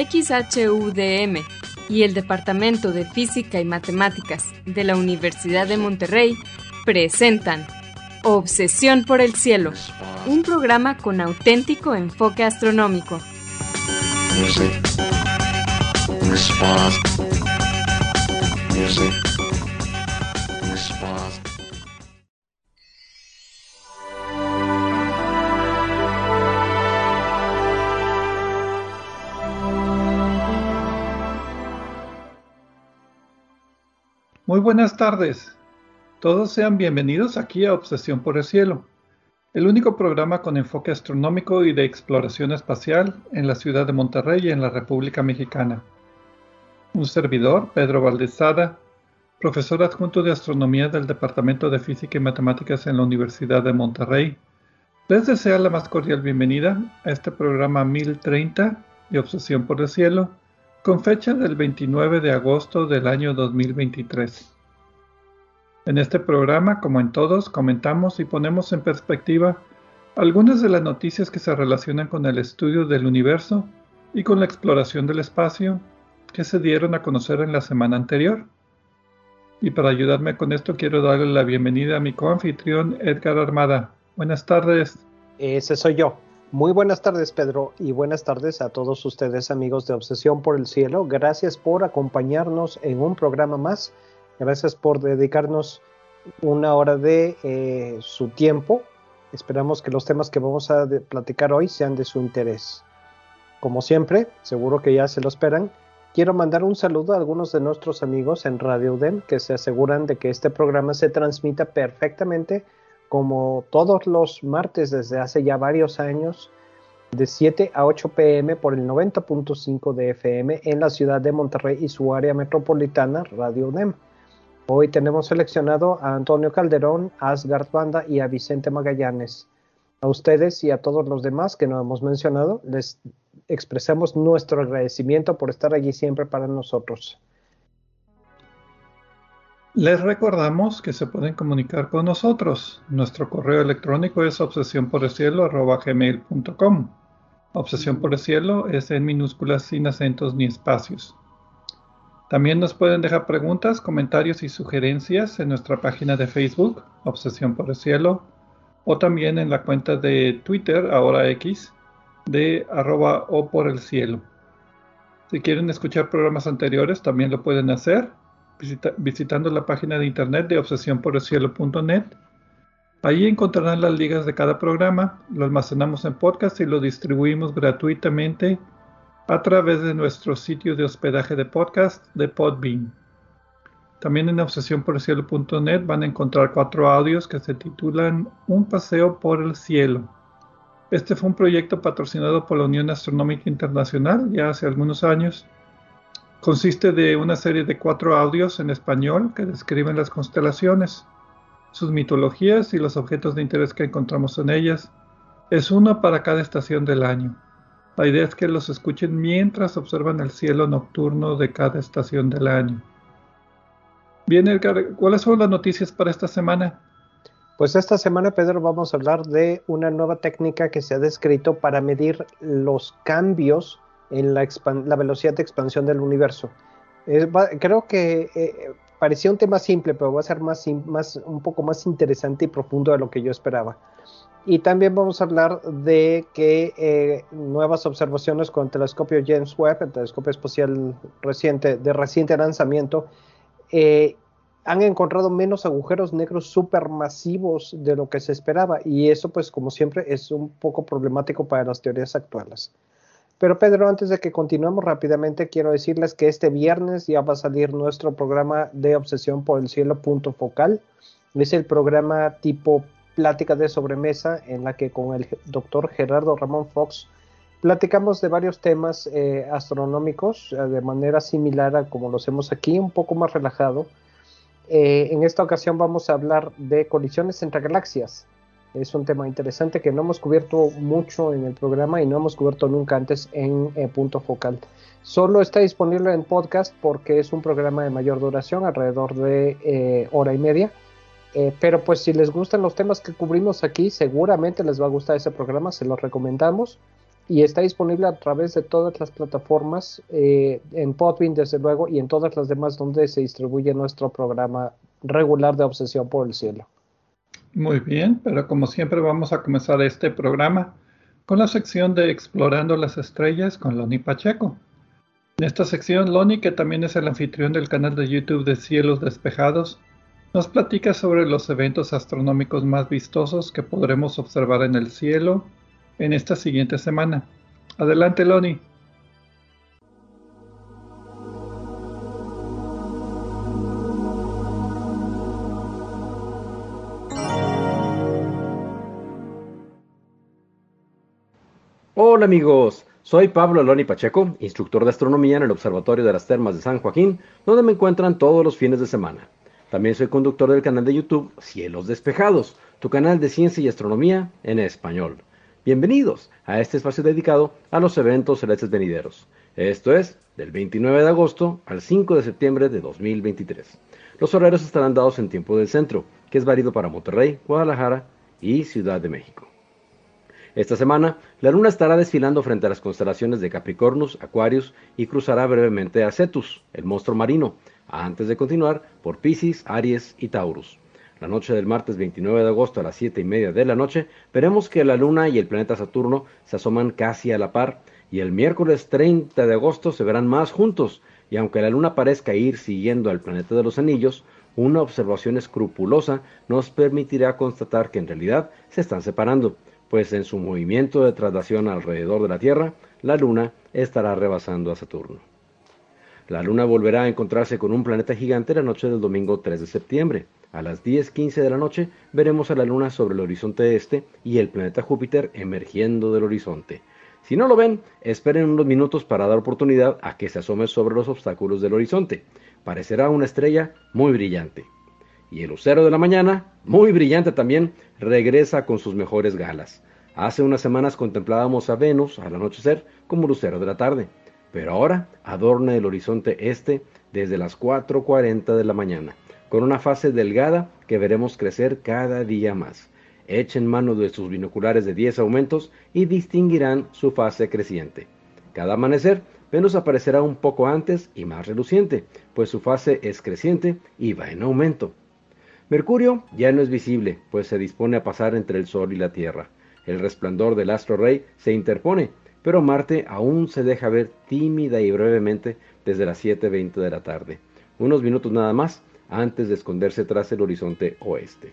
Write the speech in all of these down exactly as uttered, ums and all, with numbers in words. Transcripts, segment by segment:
X H U D M y el Departamento de Física y Matemáticas de la Universidad de Monterrey presentan Obsesión por el Cielo, un programa con auténtico enfoque astronómico. Music. Response. Music. Response. Muy buenas tardes. Todos sean bienvenidos aquí a Obsesión por el Cielo, el único programa con enfoque astronómico y de exploración espacial en la ciudad de Monterrey y en la República Mexicana. Un servidor, Pedro Valdés Sada, profesor adjunto de astronomía del Departamento de Física y Matemáticas en la Universidad de Monterrey, les desea la más cordial bienvenida a este programa mil treinta de Obsesión por el Cielo, con fecha del veintinueve de agosto del año dos mil veintitrés. En este programa, como en todos, comentamos y ponemos en perspectiva algunas de las noticias que se relacionan con el estudio del universo y con la exploración del espacio que se dieron a conocer en la semana anterior. Y para ayudarme con esto quiero darle la bienvenida a mi coanfitrión Edgar Armada. Buenas tardes. Ese soy yo. Muy buenas tardes, Pedro, y buenas tardes a todos ustedes, amigos de Obsesión por el Cielo. Gracias por acompañarnos en un programa más. Gracias por dedicarnos una hora de eh, su tiempo. Esperamos que los temas que vamos a de- platicar hoy sean de su interés. Como siempre, seguro que ya se lo esperan, quiero mandar un saludo a algunos de nuestros amigos en Radio U D E M que se aseguran de que este programa se transmita perfectamente como todos los martes desde hace ya varios años, de siete a ocho pm por el noventa punto cinco de F M en la ciudad de Monterrey y su área metropolitana, Radio U D E M. Hoy tenemos seleccionado a Antonio Calderón, Asgard Banda y a Vicente Magallanes. A ustedes y a todos los demás que no hemos mencionado, les expresamos nuestro agradecimiento por estar allí siempre para nosotros. Les recordamos que se pueden comunicar con nosotros. Nuestro correo electrónico es obsesión por el cielo arroba gmail punto com. Obsesión por el Cielo es en minúsculas, sin acentos ni espacios. También nos pueden dejar preguntas, comentarios y sugerencias en nuestra página de Facebook, Obsesión por el Cielo, o también en la cuenta de Twitter, ahora X, de arroba o por el cielo. Si quieren escuchar programas anteriores, también lo pueden hacer visita- visitando la página de internet de obsesión por el cielo punto net. Ahí encontrarán las ligas de cada programa, lo almacenamos en podcast y lo distribuimos gratuitamente a través de nuestro sitio de hospedaje de podcast de Podbean. También en obsesión por el cielo punto net van a encontrar cuatro audios que se titulan Un paseo por el cielo. Este fue un proyecto patrocinado por la Unión Astronómica Internacional ya hace algunos años. Consiste de una serie de cuatro audios en español que describen las constelaciones, sus mitologías y los objetos de interés que encontramos en ellas. Es uno para cada estación del año. La idea es que los escuchen mientras observan el cielo nocturno de cada estación del año. Bien, Edgar, ¿cuáles son las noticias para esta semana? Pues esta semana, Pedro, vamos a hablar de una nueva técnica que se ha descrito para medir los cambios en la, expan- la velocidad de expansión del universo. Es, va, creo que eh, parecía un tema simple, pero va a ser más, más, un poco más interesante y profundo de lo que yo esperaba. Y también vamos a hablar de que eh, nuevas observaciones con el telescopio James Webb, el telescopio espacial reciente, de reciente lanzamiento, eh, han encontrado menos agujeros negros supermasivos de lo que se esperaba. Y eso, pues, como siempre, es un poco problemático para las teorías actuales. Pero, Pedro, antes de que continuemos rápidamente, quiero decirles que este viernes ya va a salir nuestro programa de Obsesión por el Cielo Punto Focal. Es el programa tipo plática de sobremesa en la que con el doctor Gerardo Ramón Fox platicamos de varios temas eh, astronómicos eh, de manera similar a como lo hacemos aquí, un poco más relajado. Eh, en esta ocasión vamos a hablar de colisiones entre galaxias. Es un tema interesante que no hemos cubierto mucho en el programa y no hemos cubierto nunca antes en eh, Punto Focal. Solo está disponible en podcast porque es un programa de mayor duración, alrededor de eh, hora y media. Eh, pero pues si les gustan los temas que cubrimos aquí, seguramente les va a gustar ese programa, se los recomendamos. y está disponible a través de todas las plataformas, eh, en Podbean desde luego, y en todas las demás donde se distribuye nuestro programa regular de Obsesión por el Cielo. Muy bien, pero como siempre vamos a comenzar este programa con la sección de Explorando las Estrellas con Lonnie Pacheco. En esta sección, Lonnie, que también es el anfitrión del canal de YouTube de Cielos Despejados, nos platica sobre los eventos astronómicos más vistosos que podremos observar en el cielo en esta siguiente semana. Adelante, Lonnie. Hola amigos, soy Pablo Aloni Pacheco, instructor de astronomía en el Observatorio de las Termas de San Joaquín, donde me encuentran todos los fines de semana. También soy conductor del canal de YouTube Cielos Despejados, tu canal de ciencia y astronomía en español. Bienvenidos a este espacio dedicado a los eventos celestes venideros. Esto es, del veintinueve de agosto al cinco de septiembre de dos mil veintitrés. Los horarios estarán dados en tiempo del centro, que es válido para Monterrey, Guadalajara y Ciudad de México. Esta semana, la Luna estará desfilando frente a las constelaciones de Capricornus, Aquarius y cruzará brevemente a Cetus, el monstruo marino, antes de continuar por Piscis, Aries y Taurus. La noche del martes veintinueve de agosto a las siete y media de la noche, veremos que la Luna y el planeta Saturno se asoman casi a la par, y el miércoles treinta de agosto se verán más juntos, y aunque la Luna parezca ir siguiendo al planeta de los anillos, una observación escrupulosa nos permitirá constatar que en realidad se están separando, pues en su movimiento de traslación alrededor de la Tierra, la Luna estará rebasando a Saturno. La Luna volverá a encontrarse con un planeta gigante la noche del domingo tres de septiembre. A las diez quince de la noche veremos a la Luna sobre el horizonte este y el planeta Júpiter emergiendo del horizonte. Si no lo ven, esperen unos minutos para dar oportunidad a que se asome sobre los obstáculos del horizonte. Parecerá una estrella muy brillante. Y el lucero de la mañana, muy brillante también, regresa con sus mejores galas. Hace unas semanas contemplábamos a Venus al anochecer como lucero de la tarde, pero ahora adorna el horizonte este desde las cuatro cuarenta de la mañana, con una fase delgada que veremos crecer cada día más. Echen mano de sus binoculares de diez aumentos y distinguirán su fase creciente. Cada amanecer, Venus aparecerá un poco antes y más reluciente, pues su fase es creciente y va en aumento. Mercurio ya no es visible, pues se dispone a pasar entre el Sol y la Tierra. El resplandor del astro rey se interpone, pero Marte aún se deja ver tímida y brevemente desde las siete veinte de la tarde, unos minutos nada más antes de esconderse tras el horizonte oeste.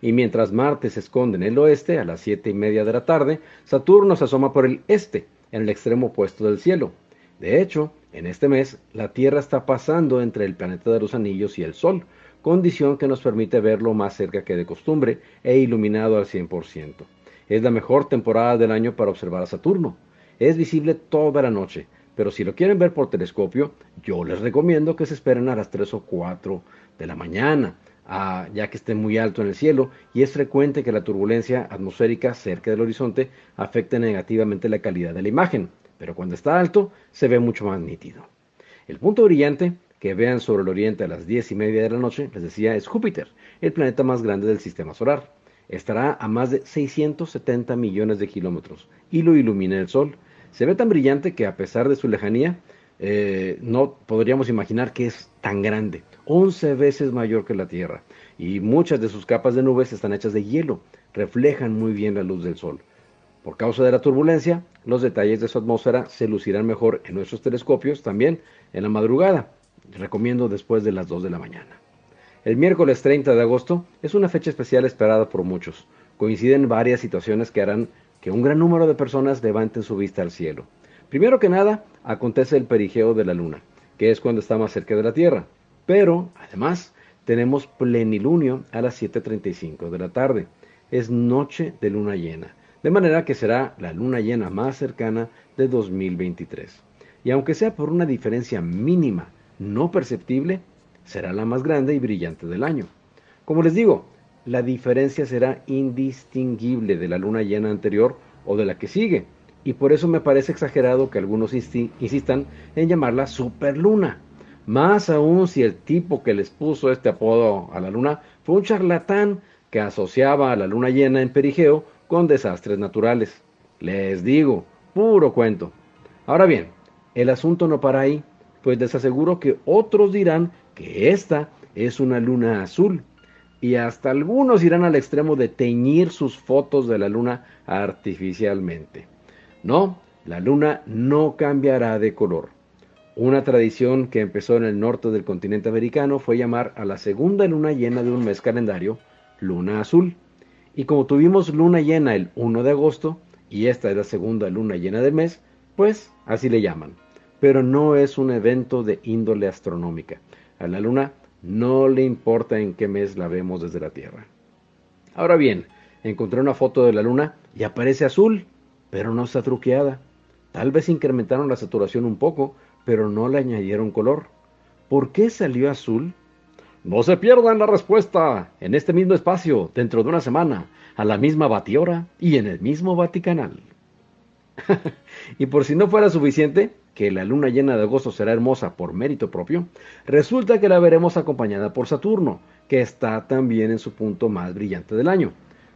Y mientras Marte se esconde en el oeste, a las siete y media de la tarde, Saturno se asoma por el este, en el extremo opuesto del cielo. De hecho, en este mes, la Tierra está pasando entre el planeta de los anillos y el Sol, condición que nos permite verlo más cerca que de costumbre e iluminado al cien por ciento. Es la mejor temporada del año para observar a Saturno. Es visible toda la noche, pero si lo quieren ver por telescopio, yo les recomiendo que se esperen a las tres o cuatro de la mañana, ah, ya que esté muy alto en el cielo y es frecuente que la turbulencia atmosférica cerca del horizonte afecte negativamente la calidad de la imagen, pero cuando está alto se ve mucho más nítido. El punto brillante que vean sobre el oriente a las diez y media de la noche, les decía, es Júpiter, el planeta más grande del sistema solar. Estará a más de seiscientos setenta millones de kilómetros y lo ilumina el Sol. Se ve tan brillante que a pesar de su lejanía, eh, no podríamos imaginar que es tan grande, once veces mayor que la Tierra. Y muchas de sus capas de nubes están hechas de hielo, reflejan muy bien la luz del Sol. Por causa de la turbulencia, los detalles de su atmósfera se lucirán mejor en nuestros telescopios también en la madrugada. Recomiendo después de las dos de la mañana. El miércoles treinta de agosto es una fecha especial esperada por muchos. Coinciden varias situaciones que harán que un gran número de personas levanten su vista al cielo. Primero que nada, acontece el perigeo de la Luna, que es cuando está más cerca de la Tierra. Pero, además, tenemos plenilunio a las siete treinta y cinco de la tarde. Es noche de luna llena, de manera que será la luna llena más cercana de dos mil veintitrés. Y aunque sea por una diferencia mínima, no perceptible, será la más grande y brillante del año. Como les digo, la diferencia será indistinguible de la luna llena anterior o de la que sigue, y por eso me parece exagerado que algunos insistan en llamarla superluna, más aún si el tipo que les puso este apodo a la luna fue un charlatán que asociaba a la luna llena en perigeo con desastres naturales. Les digo, puro cuento. Ahora bien, el asunto no para ahí, pues les aseguro que otros dirán que esta es una luna azul, y hasta algunos irán al extremo de teñir sus fotos de la luna artificialmente. No, la luna no cambiará de color. Una tradición que empezó en el norte del continente americano fue llamar a la segunda luna llena de un mes calendario luna azul. Y como tuvimos luna llena el primero de agosto, y esta es la segunda luna llena del mes, pues así le llaman. Pero no es un evento de índole astronómica. A la luna no le importa en qué mes la vemos desde la Tierra. Ahora bien, encontré una foto de la luna y aparece azul, pero no está truqueada. Tal vez incrementaron la saturación un poco, pero no le añadieron color. ¿Por qué salió azul? No se pierdan la respuesta en este mismo espacio, dentro de una semana, a la misma batihora y en el mismo Vaticanal. Y por si no fuera suficiente, que la luna llena de agosto será hermosa por mérito propio, resulta que la veremos acompañada por Saturno, que está también en su punto más brillante del año.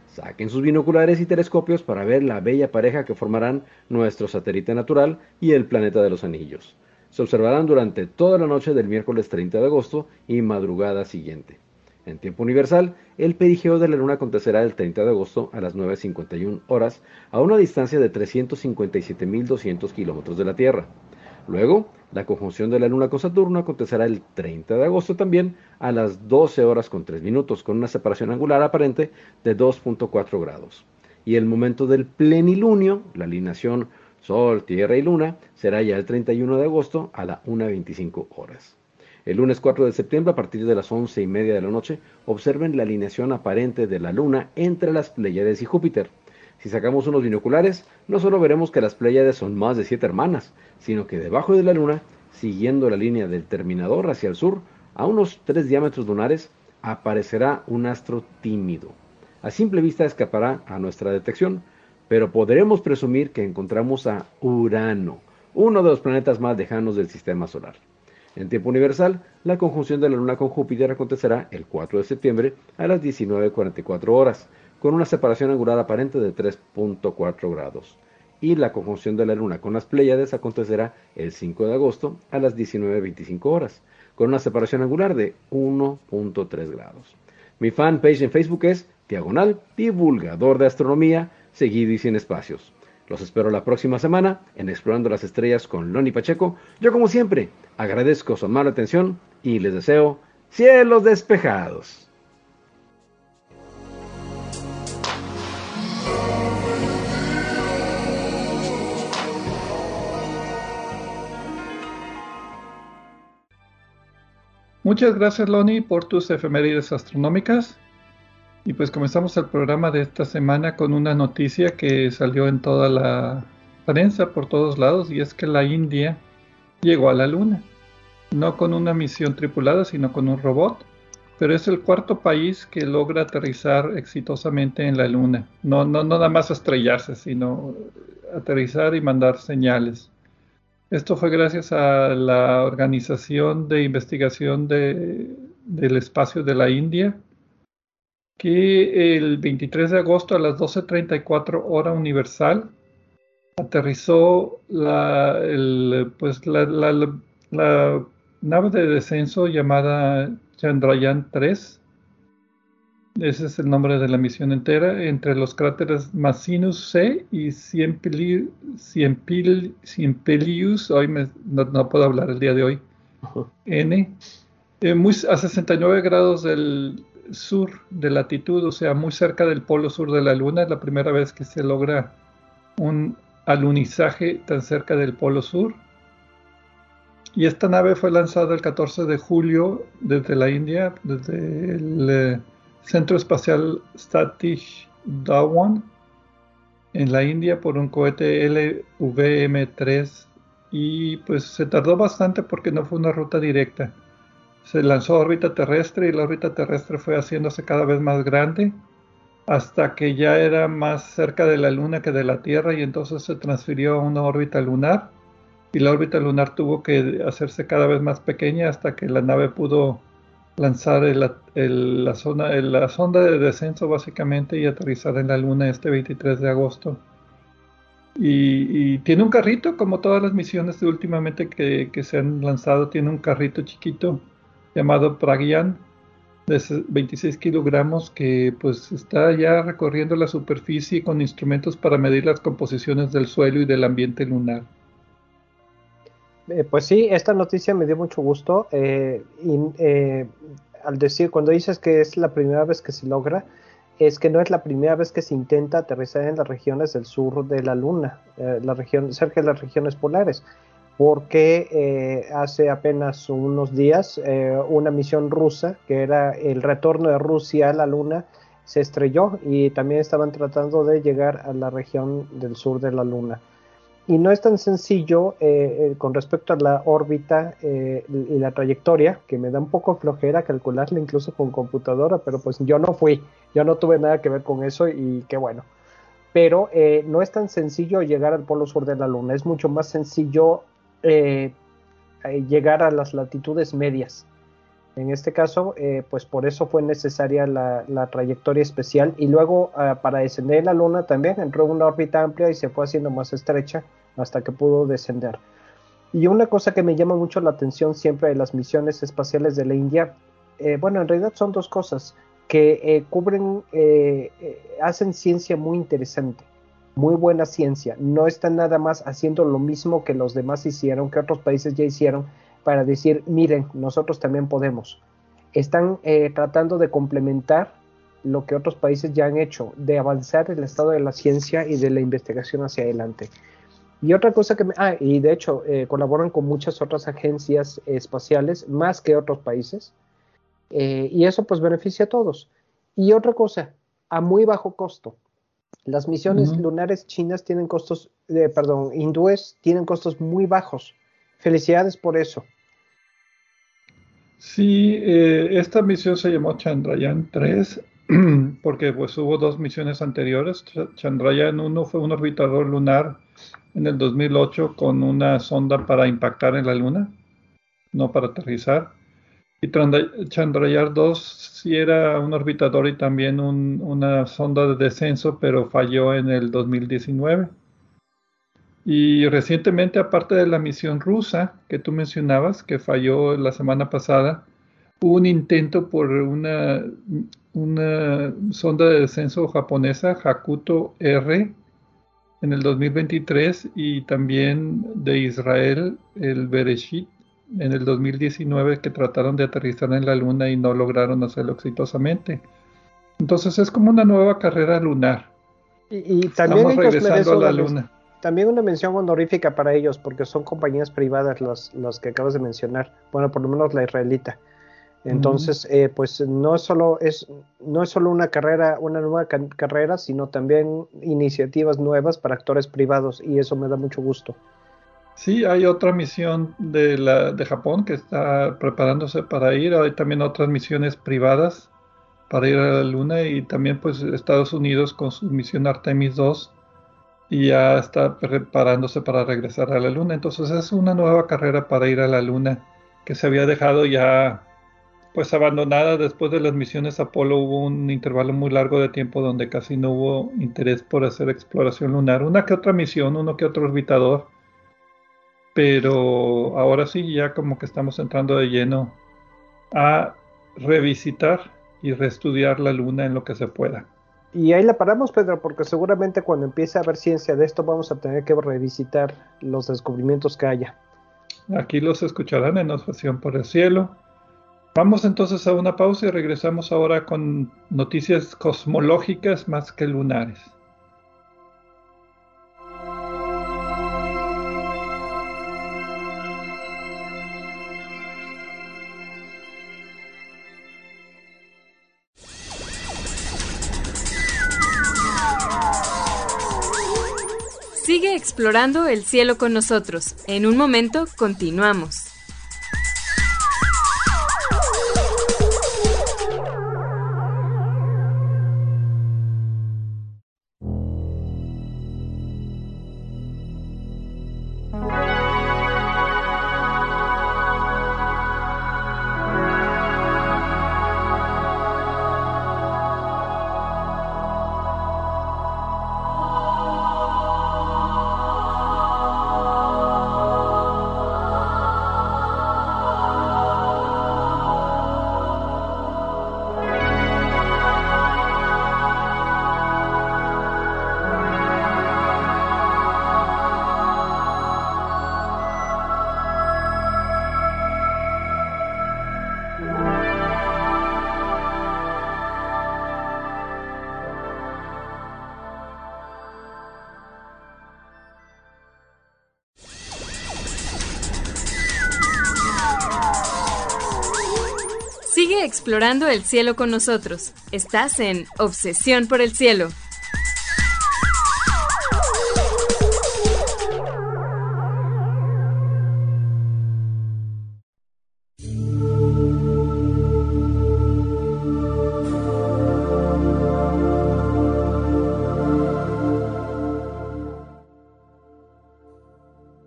Saquen sus binoculares y telescopios para ver la bella pareja que formarán nuestro satélite natural y el planeta de los anillos. Se observarán durante toda la noche del miércoles treinta de agosto y madrugada siguiente. En tiempo universal, el perigeo de la luna acontecerá el treinta de agosto a las nueve cincuenta y una horas, a una distancia de trescientos cincuenta y siete mil doscientos kilómetros de la Tierra. Luego, la conjunción de la luna con Saturno acontecerá el treinta de agosto también a las doce horas con tres minutos, con una separación angular aparente de dos punto cuatro grados. Y el momento del plenilunio, la alineación Sol, Tierra y Luna, será ya el treinta y uno de agosto a las una veinticinco horas. El lunes cuatro de septiembre, a partir de las once y media de la noche, observen la alineación aparente de la Luna entre las Pléyades y Júpiter. Si sacamos unos binoculares, no solo veremos que las Pléyades son más de siete hermanas, sino que debajo de la Luna, siguiendo la línea del terminador hacia el sur, a unos tres diámetros lunares, aparecerá un astro tímido. A simple vista escapará a nuestra detección, pero podremos presumir que encontramos a Urano, uno de los planetas más lejanos del sistema solar. En tiempo universal, la conjunción de la Luna con Júpiter acontecerá el cuatro de septiembre a las diecinueve cuarenta y cuatro horas, con una separación angular aparente de tres punto cuatro grados. Y la conjunción de la Luna con las Pléyades acontecerá el cinco de agosto a las diecinueve veinticinco horas, con una separación angular de uno punto tres grados. Mi fanpage en Facebook es Diagonal Divulgador de Astronomía, seguido y sin espacios. Los espero la próxima semana en Explorando las Estrellas con Lonnie Pacheco. Yo, como siempre, agradezco su amable atención y les deseo cielos despejados. Muchas gracias, Lonnie, por tus efemérides astronómicas. Y pues comenzamos el programa de esta semana con una noticia que salió en toda la prensa por todos lados, y es que la India llegó a la Luna, no con una misión tripulada sino con un robot, pero es el cuarto país que logra aterrizar exitosamente en la Luna, no, no, no nada más estrellarse, sino aterrizar y mandar señales. Esto fue gracias a la Organización de Investigación de, del Espacio de la India, que el veintitrés de agosto a las doce treinta y cuatro hora universal aterrizó la, el, pues la, la, la, la nave de descenso llamada Chandrayaan tres. Ese es el nombre de la misión entera, entre los cráteres Masinus C y Cienpilius. Cienpil, Cienpilius, hoy me, no, no puedo hablar el día de hoy, uh-huh. N, eh, muy, a sesenta y nueve grados del sur de latitud, o sea, muy cerca del polo sur de la Luna. Es la primera vez que se logra un alunizaje tan cerca del polo sur. Y esta nave fue lanzada el catorce de julio desde la India, desde el eh, Centro Espacial Satish Dhawan en la India, por un cohete L V M tres, y pues se tardó bastante porque no fue una ruta directa. Se lanzó a órbita terrestre y la órbita terrestre fue haciéndose cada vez más grande hasta que ya era más cerca de la Luna que de la Tierra, y entonces se transfirió a una órbita lunar, y la órbita lunar tuvo que hacerse cada vez más pequeña hasta que la nave pudo lanzar el, el, la, zona, el, la sonda de descenso básicamente y aterrizar en la Luna este veintitrés de agosto. Y, y tiene un carrito, como todas las misiones de últimamente que, que se han lanzado, tiene un carrito chiquito llamado Pragyan, de veintiséis kilogramos, que pues está ya recorriendo la superficie con instrumentos para medir las composiciones del suelo y del ambiente lunar. Eh, pues sí, esta noticia me dio mucho gusto, eh, y, eh, al decir, cuando dices que es la primera vez que se logra, es que no es la primera vez que se intenta aterrizar en las regiones del sur de la Luna, eh, la región, cerca de las regiones polares, porque eh, hace apenas unos días eh, una misión rusa, que era el retorno de Rusia a la Luna, se estrelló y también estaban tratando de llegar a la región del sur de la Luna. Y no es tan sencillo eh, eh, con respecto a la órbita eh, y la trayectoria, que me da un poco flojera calcularla incluso con computadora, pero pues yo no fui, yo no tuve nada que ver con eso y qué bueno. Pero eh, no es tan sencillo llegar al polo sur de la Luna, es mucho más sencillo eh, llegar a las latitudes medias. En este caso, eh, pues por eso fue necesaria la, la trayectoria especial, y luego eh, para descender la Luna también entró en una órbita amplia y se fue haciendo más estrecha hasta que pudo descender. Y una cosa que me llama mucho la atención siempre de las misiones espaciales de la India, eh, bueno, en realidad son dos cosas que eh, cubren, eh, eh, hacen ciencia muy interesante, muy buena ciencia, no están nada más haciendo lo mismo que los demás hicieron, que otros países ya hicieron, para decir, miren, nosotros también podemos. Están eh, tratando de complementar lo que otros países ya han hecho, de avanzar el estado de la ciencia y de la investigación hacia adelante. Y otra cosa que... Me, ah, y de hecho, eh, colaboran con muchas otras agencias espaciales, más que otros países, eh, y eso pues beneficia a todos. Y otra cosa, a muy bajo costo. Las misiones uh-huh. lunares chinas tienen costos, eh, perdón, hindúes tienen costos muy bajos. Felicidades por eso. Sí, eh, esta misión se llamó Chandrayaan tres porque pues hubo dos misiones anteriores. Chandrayaan uno fue un orbitador lunar en el dos mil ocho con una sonda para impactar en la Luna, no para aterrizar. Y Chandrayaan dos sí era un orbitador y también un, una sonda de descenso, pero falló en el dos mil diecinueve. Y recientemente, aparte de la misión rusa que tú mencionabas, que falló la semana pasada, hubo un intento por una, una sonda de descenso japonesa, Hakuto R, en el dos mil veintitrés, y también de Israel, el Bereshit, en el dos mil diecinueve, que trataron de aterrizar en la Luna y no lograron hacerlo exitosamente. Entonces es como una nueva carrera lunar. Y, y también estamos regresando a la Luna. También una mención honorífica para ellos, porque son compañías privadas las, las que acabas de mencionar, bueno, por lo menos la israelita. Entonces, uh-huh. eh, pues no es solo es no es solo una carrera, una nueva ca- carrera, sino también iniciativas nuevas para actores privados, y eso me da mucho gusto. Sí, hay otra misión de la de Japón que está preparándose para ir, hay también otras misiones privadas para ir a la Luna, y también pues Estados Unidos con su misión Artemis dos, y ya está preparándose para regresar a la Luna. Entonces es una nueva carrera para ir a la Luna, que se había dejado ya pues abandonada. Después de las misiones Apolo hubo un intervalo muy largo de tiempo donde casi no hubo interés por hacer exploración lunar, una que otra misión, uno que otro orbitador, pero ahora sí ya como que estamos entrando de lleno a revisitar y reestudiar la Luna en lo que se pueda. Y ahí la paramos, Pedro, porque seguramente cuando empiece a haber ciencia de esto vamos a tener que revisitar los descubrimientos que haya. Aquí los escucharán en Obsesión por el Cielo. Vamos entonces a una pausa y regresamos ahora con noticias cosmológicas más que lunares. Sigue explorando el cielo con nosotros. En un momento, continuamos. Sigue explorando el cielo con nosotros. Estás en Obsesión por el Cielo.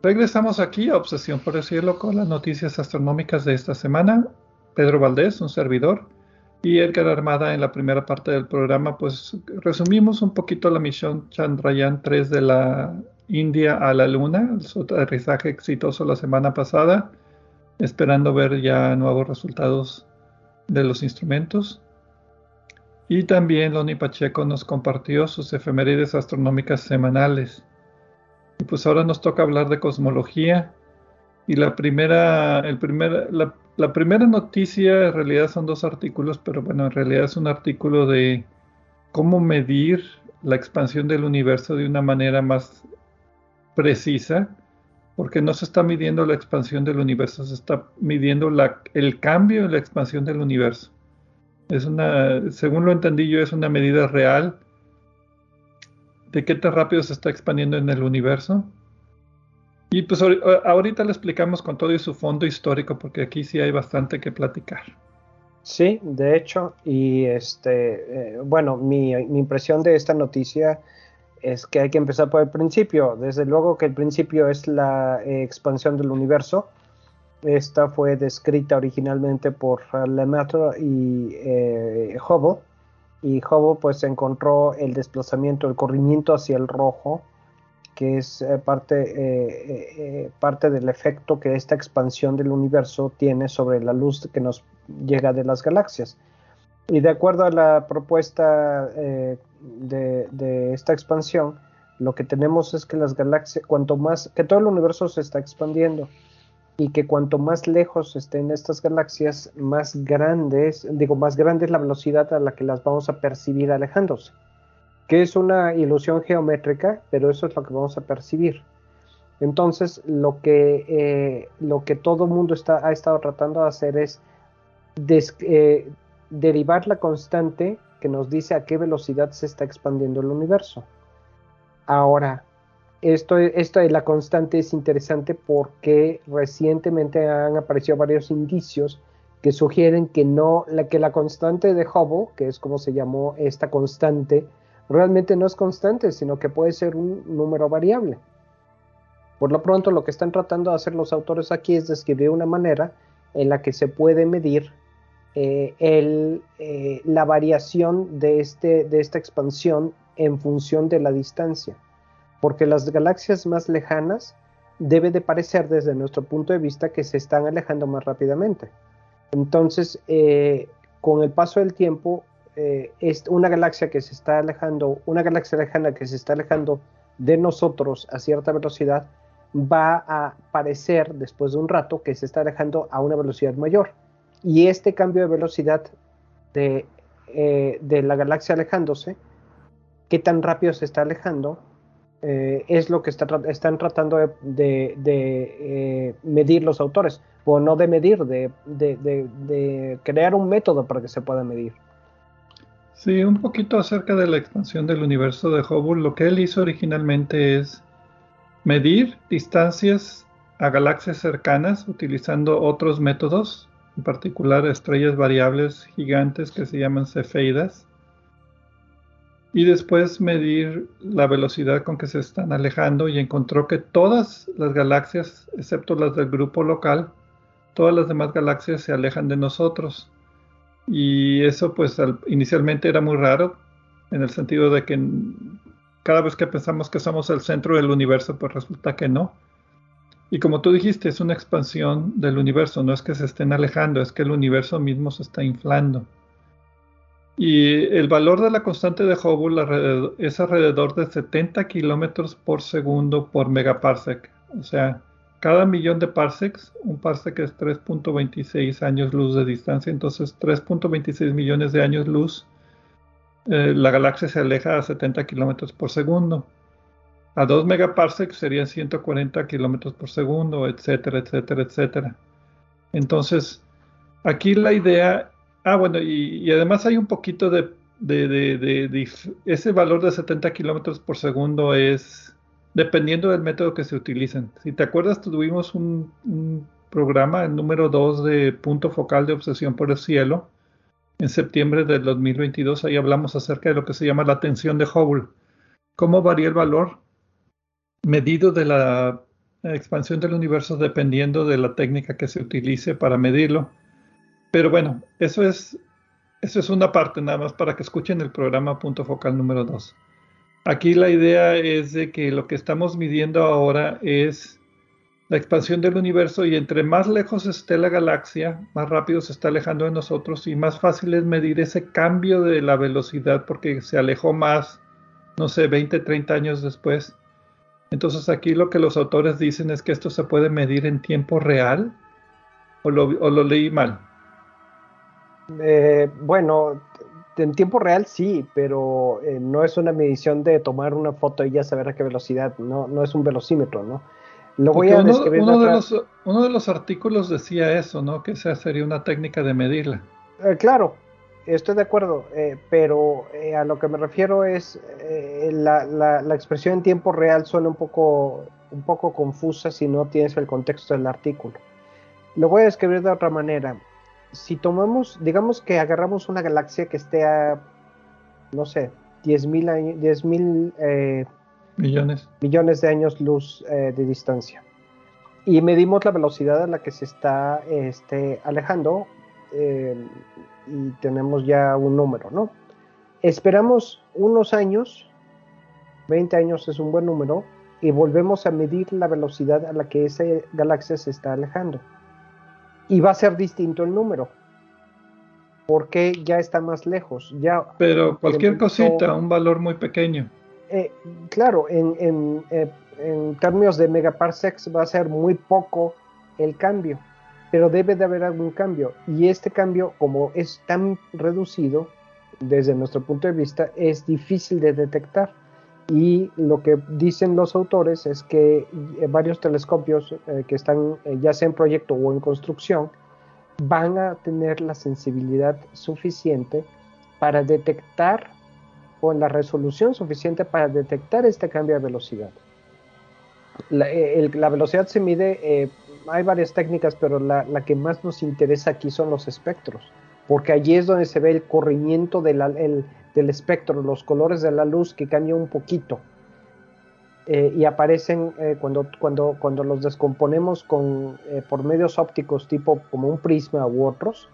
Regresamos aquí a Obsesión por el Cielo con las noticias astronómicas de esta semana. Pedro Valdés, un servidor, y Edgar Armada en la primera parte del programa, pues resumimos un poquito la misión Chandrayaan tres de la India a la Luna, su aterrizaje exitoso la semana pasada, esperando ver ya nuevos resultados de los instrumentos. Y también Lonnie Pacheco nos compartió sus efemérides astronómicas semanales. Y pues ahora nos toca hablar de cosmología. Y la primera, el primer, la, la primera noticia, en realidad son dos artículos, pero bueno, en realidad es un artículo de cómo medir la expansión del universo de una manera más precisa, porque no se está midiendo la expansión del universo, se está midiendo la, el cambio en la expansión del universo. Es una, según lo entendí yo, es una medida real de qué tan rápido se está expandiendo en el universo. Y pues ahorita le explicamos con todo y su fondo histórico, porque aquí sí hay bastante que platicar. Sí, de hecho, y este, eh, bueno, mi, mi impresión de esta noticia es que hay que empezar por el principio. Desde luego que el principio es la eh, expansión del universo. Esta fue descrita originalmente por Lemaître y eh, Hubble, y Hubble pues encontró el desplazamiento, el corrimiento hacia el rojo, que es eh, parte, eh, eh, parte del efecto que esta expansión del universo tiene sobre la luz que nos llega de las galaxias. Y de acuerdo a la propuesta eh, de, de esta expansión, lo que tenemos es que las galaxias, cuanto más, que todo el universo se está expandiendo, y que cuanto más lejos estén estas galaxias, más grandes, digo, más grande es la velocidad a la que las vamos a percibir alejándose, que es una ilusión geométrica, pero eso es lo que vamos a percibir. Entonces, lo que, eh, lo que todo mundo está, ha estado tratando de hacer es des, eh, derivar la constante que nos dice a qué velocidad se está expandiendo el universo. Ahora, esto, esto de la constante es interesante porque recientemente han aparecido varios indicios que sugieren que, no, la, que la constante de Hubble, que es como se llamó esta constante, realmente no es constante, sino que puede ser un número variable. Por lo pronto, lo que están tratando de hacer los autores aquí es describir una manera en la que se puede medir eh, el, eh, la variación de, este, de esta expansión en función de la distancia. Porque las galaxias más lejanas debe de parecer desde nuestro punto de vista que se están alejando más rápidamente. Entonces, eh, con el paso del tiempo, Eh, es una galaxia que se está alejando, una galaxia lejana que se está alejando de nosotros a cierta velocidad, va a parecer después de un rato que se está alejando a una velocidad mayor. Y este cambio de velocidad de, eh, de la galaxia alejándose, qué tan rápido se está alejando, eh, es lo que está, están tratando de, de, de eh, medir los autores, o no de medir, de, de, de, de crear un método para que se pueda medir. Sí, un poquito acerca de la expansión del universo de Hubble. Lo que él hizo originalmente es medir distancias a galaxias cercanas utilizando otros métodos, en particular estrellas variables gigantes que se llaman cefeidas, y después medir la velocidad con que se están alejando, y encontró que todas las galaxias, excepto las del grupo local, todas las demás galaxias se alejan de nosotros. Y eso pues al, inicialmente era muy raro, en el sentido de que cada vez que pensamos que somos el centro del universo, pues resulta que no. Y como tú dijiste, es una expansión del universo, no es que se estén alejando, es que el universo mismo se está inflando. Y el valor de la constante de Hubble alrededor, es alrededor de setenta kilómetros por segundo por megaparsec. O sea, cada millón de parsecs, un parsec es tres punto veintiséis años luz de distancia, entonces tres punto veintiséis millones de años luz, eh, la galaxia se aleja a setenta kilómetros por segundo. A dos megaparsecs serían ciento cuarenta kilómetros por segundo, etcétera, etcétera, etcétera. Entonces, aquí la idea Ah, bueno, y, y además hay un poquito de, de, de, de, de... Ese valor de setenta kilómetros por segundo es dependiendo del método que se utilicen. Si te acuerdas, tuvimos un, un programa, el número dos de Punto Focal de Obsesión por el Cielo, en septiembre del dos mil veintidós. Ahí hablamos acerca de lo que se llama la tensión de Hubble. Cómo varía el valor medido de la expansión del universo dependiendo de la técnica que se utilice para medirlo. Pero bueno, eso es, eso es una parte nada más para que escuchen el programa Punto Focal número dos. Aquí la idea es de que lo que estamos midiendo ahora es la expansión del universo, y entre más lejos esté la galaxia, más rápido se está alejando de nosotros y más fácil es medir ese cambio de la velocidad porque se alejó más, no sé, veinte, treinta años después. Entonces aquí lo que los autores dicen es que esto se puede medir en tiempo real, o lo, o lo leí mal. Eh, bueno, en tiempo real sí, pero eh, no es una medición de tomar una foto y ya saber a qué velocidad, no, no es un velocímetro, ¿no? Lo voy a describir. Uno de los, uno de los artículos decía eso, ¿no? Que esa sería una técnica de medirla. Eh, claro, estoy de acuerdo, eh, pero eh, a lo que me refiero es eh, la, la, la expresión en tiempo real suena un poco, un poco confusa si no tienes el contexto del artículo. Lo voy a describir de otra manera. Si tomamos, digamos que agarramos una galaxia que esté a, no sé, diez mil eh, millones. millones de años luz eh, de distancia, y medimos la velocidad a la que se está este, alejando, eh, y tenemos ya un número, ¿no? Esperamos unos años, veinte años es un buen número, y volvemos a medir la velocidad a la que esa galaxia se está alejando. Y va a ser distinto el número, porque ya está más lejos. Ya Pero cualquier cosita, un valor muy pequeño. Eh, claro, en, en, eh, en términos de megaparsecs va a ser muy poco el cambio, pero debe de haber algún cambio. Y este cambio, como es tan reducido, desde nuestro punto de vista, es difícil de detectar. Y lo que dicen los autores es que varios telescopios eh, que están eh, ya sea en proyecto o en construcción van a tener la sensibilidad suficiente para detectar, o la resolución suficiente para detectar este cambio de velocidad. La, el, la velocidad se mide, eh, hay varias técnicas, pero la, la que más nos interesa aquí son los espectros, porque allí es donde se ve el corrimiento de la, el, del espectro, los colores de la luz que cambian un poquito, eh, y aparecen eh, cuando, cuando, cuando los descomponemos con, eh, por medios ópticos tipo como un prisma u otros,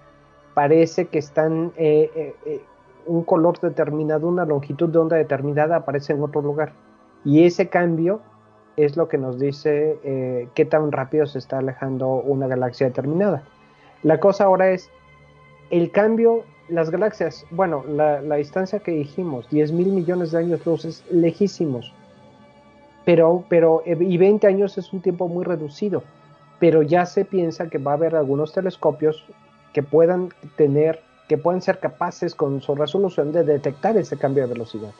parece que están eh, eh, eh, un color determinado, una longitud de onda determinada aparece en otro lugar, y ese cambio es lo que nos dice eh, qué tan rápido se está alejando una galaxia determinada. La cosa ahora es el cambio. Las galaxias, bueno, la, la distancia que dijimos, diez mil millones de años luz, es lejísimos, pero, pero, y veinte años es un tiempo muy reducido, pero ya se piensa que va a haber algunos telescopios que puedan tener, que puedan ser capaces con su resolución de detectar ese cambio de velocidad.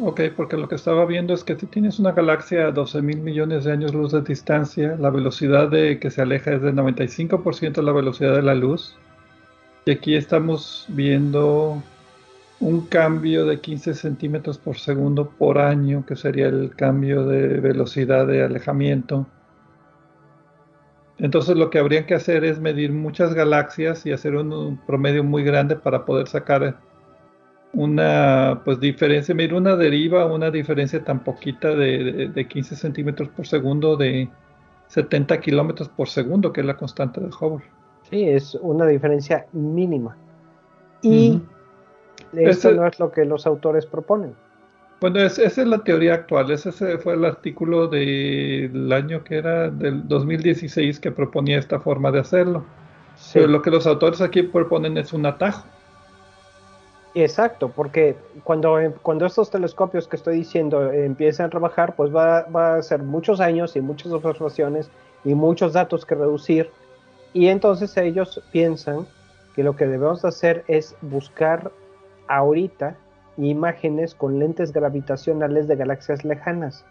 Ok, porque lo que estaba viendo es que si tienes una galaxia a doce mil millones de años luz de distancia, la velocidad de que se aleja es del noventa y cinco por ciento de la velocidad de la luz. Y aquí estamos viendo un cambio de quince centímetros por segundo por año, que sería el cambio de velocidad de alejamiento. Entonces lo que habrían que hacer es medir muchas galaxias y hacer un, un promedio muy grande para poder sacar una pues diferencia, medir una deriva, una diferencia tan poquita de, de, de quince centímetros por segundo de setenta kilómetros por segundo, que es la constante de Hubble. Sí, es una diferencia mínima. Y uh-huh. Eso no es lo que los autores proponen. Bueno, es, esa es la teoría actual. Ese fue el artículo del año que era del dos mil dieciséis que proponía esta forma de hacerlo. Sí. Pero lo que los autores aquí proponen es un atajo. Exacto, porque cuando, cuando estos telescopios que estoy diciendo empiezan a trabajar, pues va, va a ser muchos años y muchas observaciones y muchos datos que reducir. Y entonces ellos piensan que lo que debemos hacer es buscar ahorita imágenes con lentes gravitacionales de galaxias lejanas,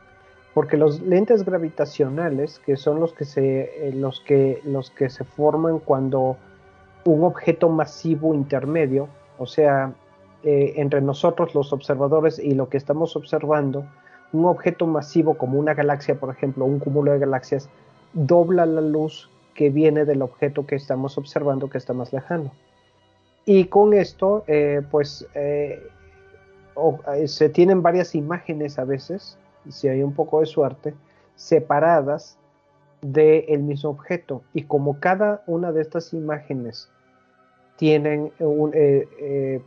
porque los lentes gravitacionales, que son los que se eh, los que los que se forman cuando un objeto masivo intermedio, o sea, eh, entre nosotros los observadores y lo que estamos observando, un objeto masivo como una galaxia, por ejemplo, un cúmulo de galaxias, dobla la luz que viene del objeto que estamos observando, que está más lejano. Y con esto, eh, pues, eh, o, eh, se tienen varias imágenes a veces, si hay un poco de suerte, separadas del mismo objeto. Y como cada una de estas imágenes tienen un, eh, eh,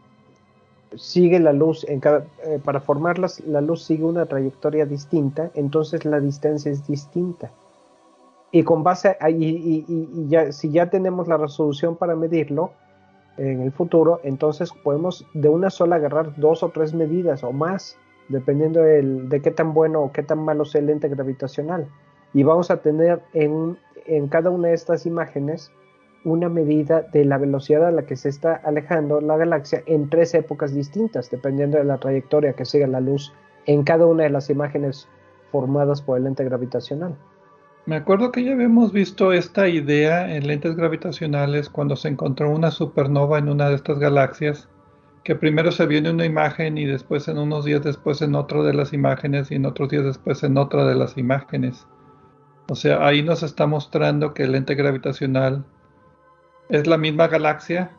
sigue la luz, en cada, eh, para formarlas, la luz sigue una trayectoria distinta, entonces la distancia es distinta. Y con base a, y, y, y ya, si ya tenemos la resolución para medirlo en el futuro, entonces podemos de una sola agarrar dos o tres medidas o más, dependiendo del, de qué tan bueno o qué tan malo sea el lente gravitacional. Y vamos a tener en, en cada una de estas imágenes una medida de la velocidad a la que se está alejando la galaxia en tres épocas distintas, dependiendo de la trayectoria que siga la luz en cada una de las imágenes formadas por el lente gravitacional. Me acuerdo que ya habíamos visto esta idea en lentes gravitacionales cuando se encontró una supernova en una de estas galaxias, que primero se vio en una imagen y después en unos días después en otra de las imágenes y en otros días después en otra de las imágenes. O sea, ahí nos está mostrando que el lente gravitacional es la misma galaxia,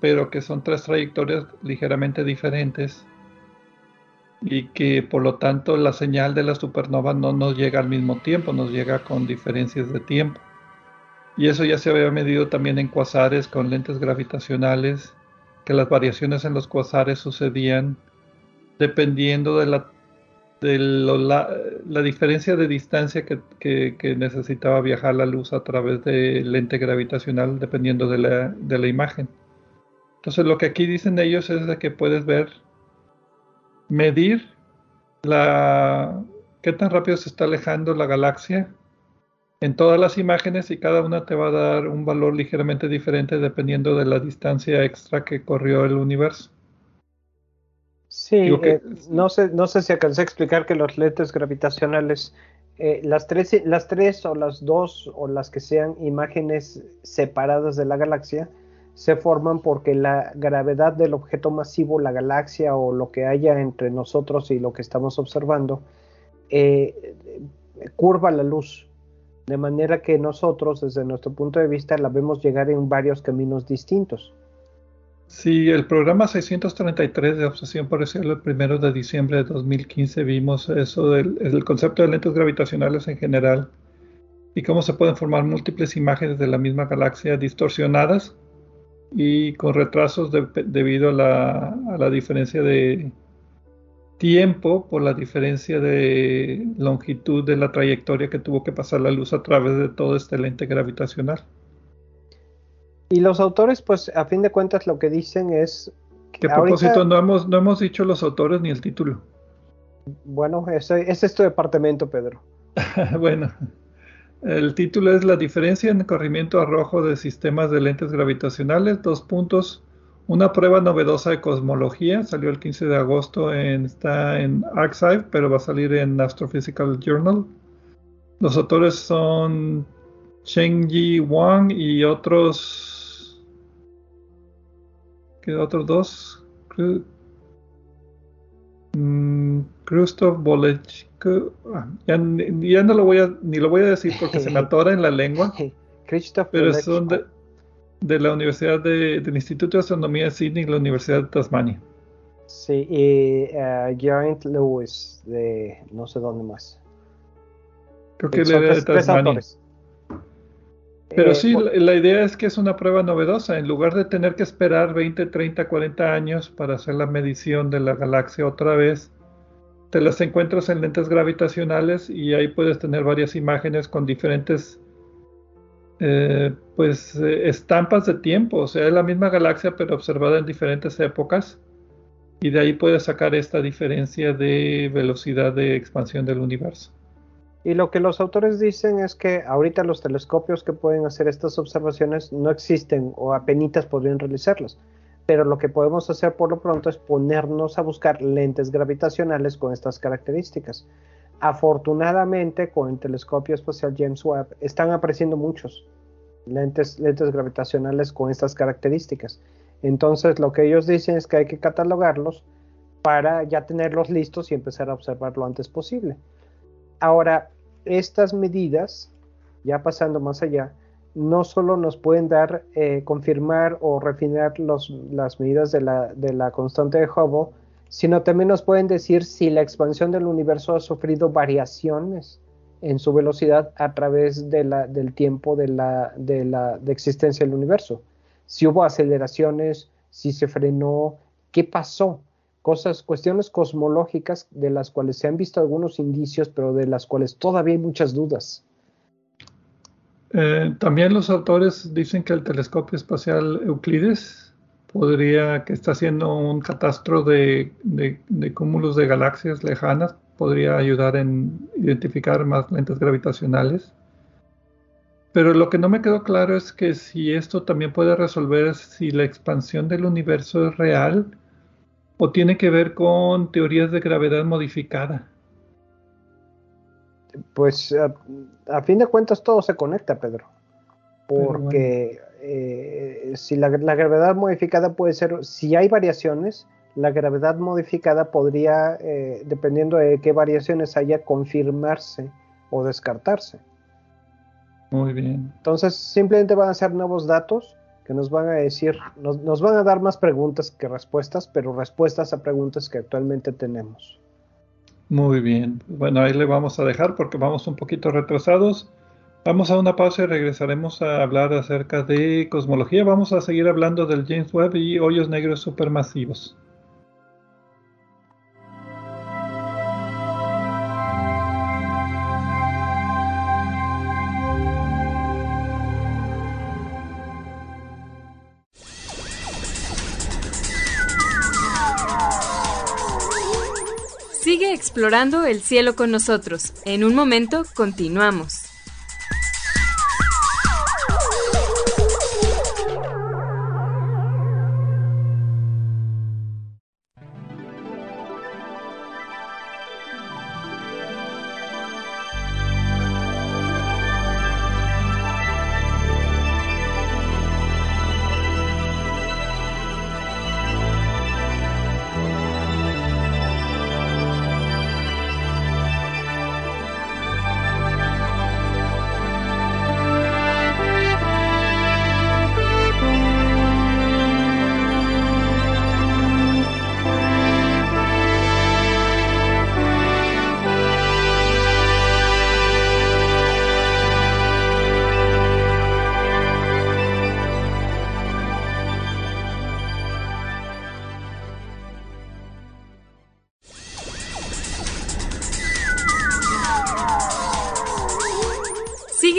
pero que son tres trayectorias ligeramente diferentes y que por lo tanto la señal de la supernova no nos llega al mismo tiempo, nos llega con diferencias de tiempo. Y eso ya se había medido también en cuasares con lentes gravitacionales, que las variaciones en los cuasares sucedían dependiendo de la, de lo, la, la diferencia de distancia que, que, que necesitaba viajar la luz a través del lente gravitacional, dependiendo de la, de la imagen. Entonces lo que aquí dicen ellos es de que puedes ver, medir la, qué tan rápido se está alejando la galaxia en todas las imágenes, y cada una te va a dar un valor ligeramente diferente dependiendo de la distancia extra que corrió el universo. Sí, que, eh, no sé, no sé si alcancé a explicar que los lentes gravitacionales, eh, las, tres, las tres o las dos o las que sean imágenes separadas de la galaxia, se forman porque la gravedad del objeto masivo, la galaxia o lo que haya entre nosotros y lo que estamos observando, eh, curva la luz, de manera que nosotros, desde nuestro punto de vista, la vemos llegar en varios caminos distintos. Sí, el programa seiscientos treinta y tres de Obsesión por el Cielo, el primero de diciembre de dos mil quince, vimos eso del el concepto de lentes gravitacionales en general y cómo se pueden formar múltiples imágenes de la misma galaxia distorsionadas y con retrasos de, debido a la, a la diferencia de tiempo por la diferencia de longitud de la trayectoria que tuvo que pasar la luz a través de todo este lente gravitacional. Y los autores, pues a fin de cuentas lo que dicen es... Que a propósito, no hemos, no hemos dicho los autores ni el título. Bueno, ese, ese es tu departamento, Pedro. Bueno... El título es La diferencia en corrimiento a rojo de sistemas de lentes gravitacionales, dos puntos, una prueba novedosa de cosmología, salió el quince de agosto, en, está en Archive, pero va a salir en Astrophysical Journal. Los autores son Cheng-Yi Wang y otros, ¿qué otros dos? Cru, mmm, Krzysztof Bolech. Ya, ya no lo voy a ni lo voy a decir porque se me atora en la lengua. Pero son de, de la Universidad de, del Instituto de Astronomía de Sydney y la Universidad de Tasmania. Sí, y uh, Geraint Lewis de no sé dónde más. Creo que la era de Tasmania. Pero eh, sí, bueno. la, la idea es que es una prueba novedosa. En lugar de tener que esperar veinte, treinta, cuarenta años para hacer la medición de la galaxia otra vez, te las encuentras en lentes gravitacionales y ahí puedes tener varias imágenes con diferentes eh, pues, eh, estampas de tiempo. O sea, es la misma galaxia pero observada en diferentes épocas, y de ahí puedes sacar esta diferencia de velocidad de expansión del universo. Y lo que los autores dicen es que ahorita los telescopios que pueden hacer estas observaciones no existen o apenitas podrían realizarlas. Pero lo que podemos hacer por lo pronto es ponernos a buscar lentes gravitacionales con estas características. Afortunadamente, con el telescopio espacial James Webb, están apareciendo muchos. lentes, lentes gravitacionales con estas características. Entonces lo que ellos dicen es que hay que catalogarlos para ya tenerlos listos y empezar a observar lo antes posible. Ahora, estas medidas, ya pasando más allá, no solo nos pueden dar, eh, confirmar o refinar los, las medidas de la, de la constante de Hubble, sino también nos pueden decir si la expansión del universo ha sufrido variaciones en su velocidad a través de la, del tiempo de la, de la de existencia del universo. Si hubo aceleraciones, si se frenó, qué pasó. Cosas, cuestiones cosmológicas de las cuales se han visto algunos indicios, pero de las cuales todavía hay muchas dudas. Eh, también los autores dicen que el telescopio espacial Euclides podría, que está haciendo un catastro de, de, de cúmulos de galaxias lejanas, podría ayudar en identificar más lentes gravitacionales. Pero lo que no me quedó claro es que si esto también puede resolver si la expansión del universo es real o tiene que ver con teorías de gravedad modificada. Pues a, a fin de cuentas todo se conecta, Pedro, porque bueno. eh, si la, la gravedad modificada puede ser, si hay variaciones, la gravedad modificada podría, eh, dependiendo de qué variaciones haya, confirmarse o descartarse. Muy bien. Entonces simplemente van a ser nuevos datos que nos van a decir, nos, nos van a dar más preguntas que respuestas, pero respuestas a preguntas que actualmente tenemos. Muy bien, bueno, ahí le vamos a dejar porque vamos un poquito retrasados. Vamos a una pausa y regresaremos a hablar acerca de cosmología. Vamos a seguir hablando del James Webb y hoyos negros supermasivos. Sigue explorando el cielo con nosotros. En un momento, continuamos.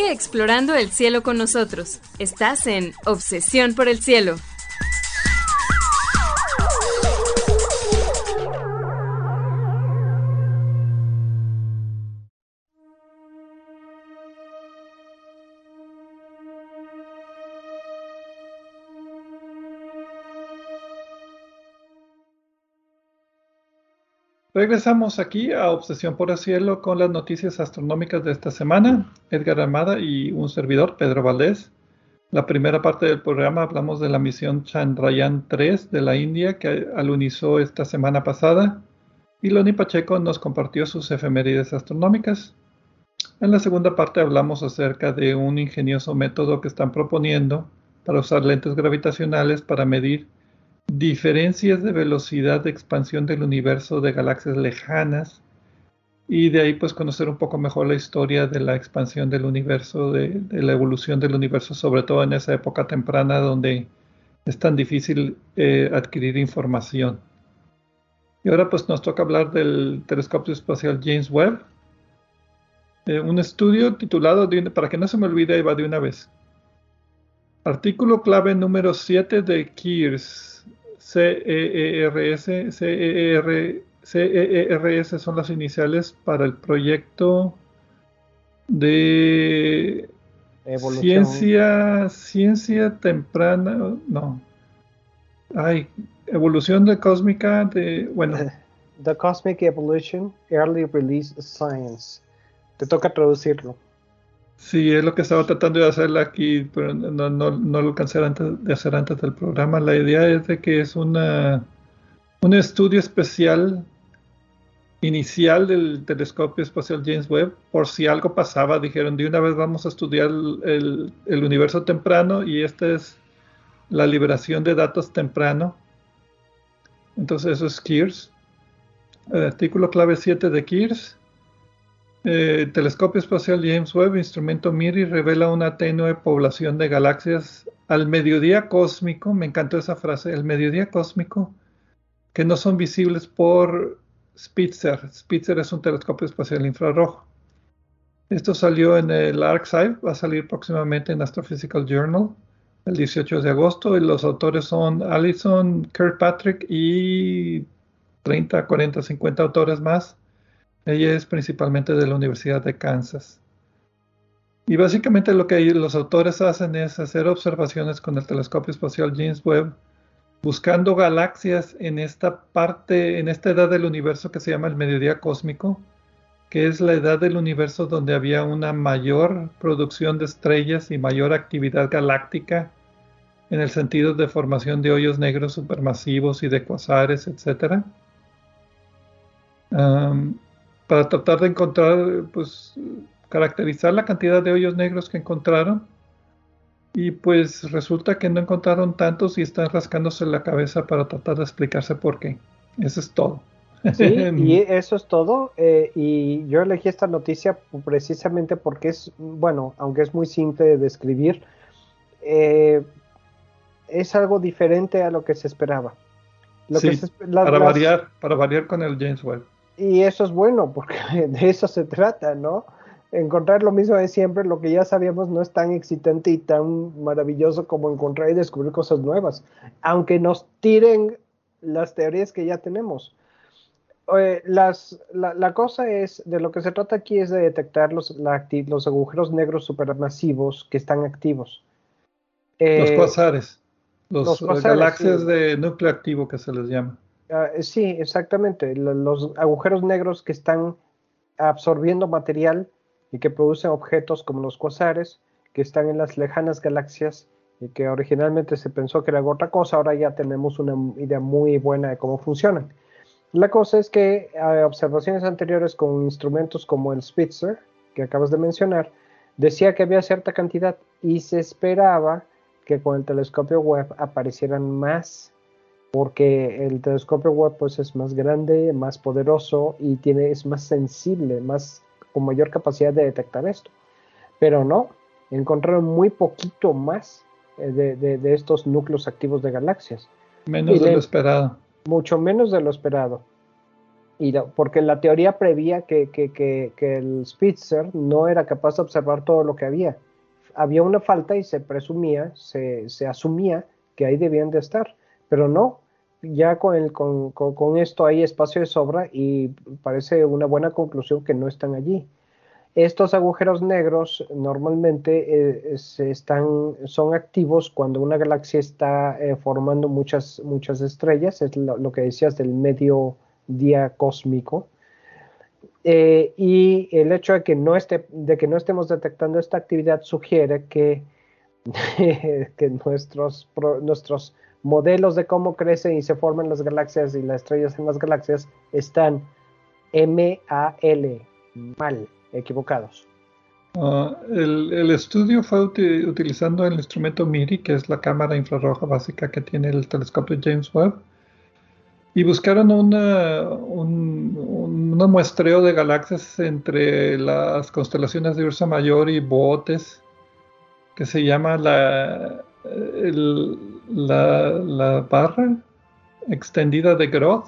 Explorando el cielo con nosotros. Estás en Obsesión por el Cielo. Regresamos aquí a Obsesión por el Cielo con las noticias astronómicas de esta semana. Edgar Armada y un servidor, Pedro Valdés. La primera parte del programa hablamos de la misión Chandrayaan tres de la India que alunizó esta semana pasada. Y Lonnie Pacheco nos compartió sus efemérides astronómicas. En la segunda parte hablamos acerca de un ingenioso método que están proponiendo para usar lentes gravitacionales para medir diferencias de velocidad de expansión del universo de galaxias lejanas y de ahí pues conocer un poco mejor la historia de la expansión del universo, de, de la evolución del universo, sobre todo en esa época temprana donde es tan difícil eh, adquirir información. Y ahora pues nos toca hablar del telescopio espacial James Webb, eh, un estudio titulado, de, para que no se me olvide, va de una vez, artículo clave número siete de Kears. C E E R S, C E E R S son las iniciales para el proyecto de evolución. Ciencia, ciencia temprana, no, ay, evolución de cósmica, de, bueno. The Cosmic Evolution, Early Release Science, te toca traducirlo. Sí, es lo que estaba tratando de hacer aquí, pero no, no, no lo alcancé antes de hacer antes del programa. La idea es de que es una, un estudio especial inicial del telescopio espacial James Webb, por si algo pasaba. Dijeron, de una vez vamos a estudiar el, el universo temprano, y esta es la liberación de datos temprano. Entonces eso es K I R S. El artículo clave siete de K I R S. Eh, telescopio espacial James Webb, instrumento MIRI, revela una tenue población de galaxias al mediodía cósmico. Me encantó esa frase, el mediodía cósmico, que no son visibles por Spitzer. Spitzer es un telescopio espacial infrarrojo. Esto salió en el Archive, va a salir próximamente en Astrophysical Journal el dieciocho de agosto, y los autores son Allison, Kirkpatrick y treinta, cuarenta, cincuenta autores más. Ella es principalmente de la Universidad de Kansas. Y básicamente lo que los autores hacen es hacer observaciones con el telescopio espacial James Webb, buscando galaxias en esta parte, en esta edad del universo que se llama el mediodía cósmico, que es la edad del universo donde había una mayor producción de estrellas y mayor actividad galáctica, en el sentido de formación de hoyos negros supermasivos y de cuasares, etcétera. Um, para tratar de encontrar, pues, caracterizar la cantidad de hoyos negros que encontraron, y pues resulta que no encontraron tantos y están rascándose la cabeza para tratar de explicarse por qué. Eso es todo. Sí, y eso es todo, eh, y yo elegí esta noticia precisamente porque es, bueno, aunque es muy simple de describir, eh, es algo diferente a lo que se esperaba. Lo sí, que se, la, para, las... variar, para variar con el James Webb. Y eso es bueno, porque de eso se trata, ¿no? Encontrar lo mismo de siempre, lo que ya sabíamos no es tan excitante y tan maravilloso como encontrar y descubrir cosas nuevas, aunque nos tiren las teorías que ya tenemos. Eh, las, la, la cosa es, de lo que se trata aquí es de detectar los, la, los agujeros negros supermasivos que están activos. Eh, los cuasares, los, los cuasares, galaxias sí. de núcleo activo que se les llama. Uh, sí, exactamente, los agujeros negros que están absorbiendo material y que producen objetos como los cuasares, que están en las lejanas galaxias y que originalmente se pensó que era otra cosa. Ahora ya tenemos una idea muy buena de cómo funcionan. La cosa es que uh, observaciones anteriores con instrumentos como el Spitzer, que acabas de mencionar, decía que había cierta cantidad y se esperaba que con el telescopio Webb aparecieran más, porque el telescopio Webb, pues, es más grande, más poderoso y tiene, es más sensible, más, con mayor capacidad de detectar esto. Pero no, encontraron muy poquito más eh, de, de, de estos núcleos activos de galaxias. Menos y de lo esperado. Mucho menos de lo esperado. Y lo, porque la teoría prevía que, que, que, que el Spitzer no era capaz de observar todo lo que había. Había una falta y se presumía, se, se asumía que ahí debían de estar. Pero no, ya con, el, con, con, con esto hay espacio de sobra y parece una buena conclusión que no están allí. Estos agujeros negros normalmente eh, se están, son activos cuando una galaxia está eh, formando muchas, muchas estrellas, es lo, lo que decías del mediodía cósmico. Eh, y el hecho de que, no esté, de que no estemos detectando esta actividad sugiere que, que nuestros... Pro, nuestros modelos de cómo crecen y se forman las galaxias y las estrellas en las galaxias están M A L, mal, equivocados. Uh, el, el estudio fue uti utilizando el instrumento MIRI, que es la cámara infrarroja básica que tiene el telescopio James Webb, y buscaron una, un, un, un muestreo de galaxias entre las constelaciones de Ursa Mayor y Bootes, que se llama la... El, la, la barra extendida de Groth,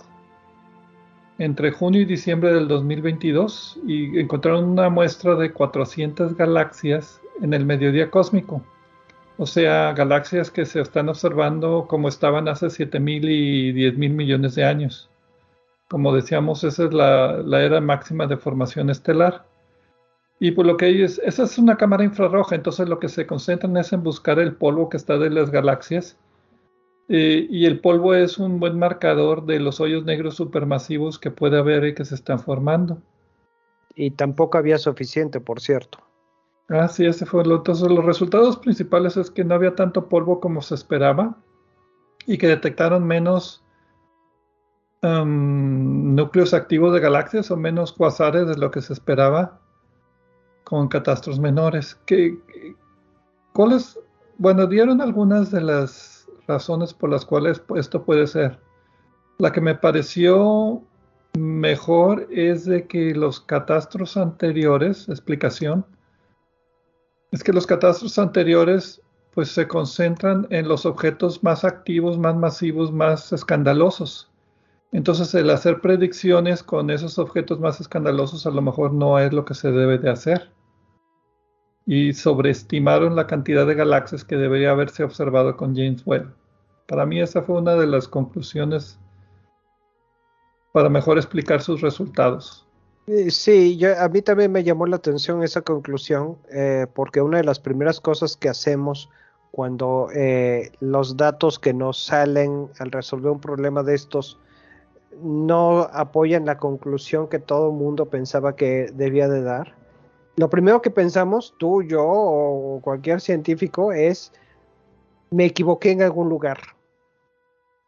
entre junio y diciembre del dos mil veintidós, y encontraron una muestra de cuatrocientas galaxias en el mediodía cósmico, o sea, galaxias que se están observando como estaban hace siete mil y diez mil millones de años. Como decíamos, esa es la, la era máxima de formación estelar. Y por lo que hay es, esa es una cámara infrarroja, entonces lo que se concentran es en buscar el polvo que está de las galaxias, eh, y el polvo es un buen marcador de los hoyos negros supermasivos que puede haber y que se están formando. Y tampoco había suficiente, por cierto. Ah, sí, ese fue. Lo, entonces, los resultados principales es que no había tanto polvo como se esperaba y que detectaron menos um, núcleos activos de galaxias o menos cuasares de lo que se esperaba con catastros menores. ¿Qué, qué, ¿Cuáles? Bueno, dieron algunas de las razones por las cuales esto puede ser. La que me pareció mejor es de que los catastros anteriores, explicación, es que los catastros anteriores pues se concentran en los objetos más activos, más masivos, más escandalosos. Entonces el hacer predicciones con esos objetos más escandalosos a lo mejor no es lo que se debe de hacer. Y sobreestimaron la cantidad de galaxias que debería haberse observado con James Webb. Para mí esa fue una de las conclusiones para mejor explicar sus resultados. Sí, yo, a mí también me llamó la atención esa conclusión, eh, porque una de las primeras cosas que hacemos cuando eh, los datos que nos salen al resolver un problema de estos no apoyan la conclusión que todo el mundo pensaba que debía de dar, lo primero que pensamos, tú, yo o cualquier científico, es me equivoqué en algún lugar.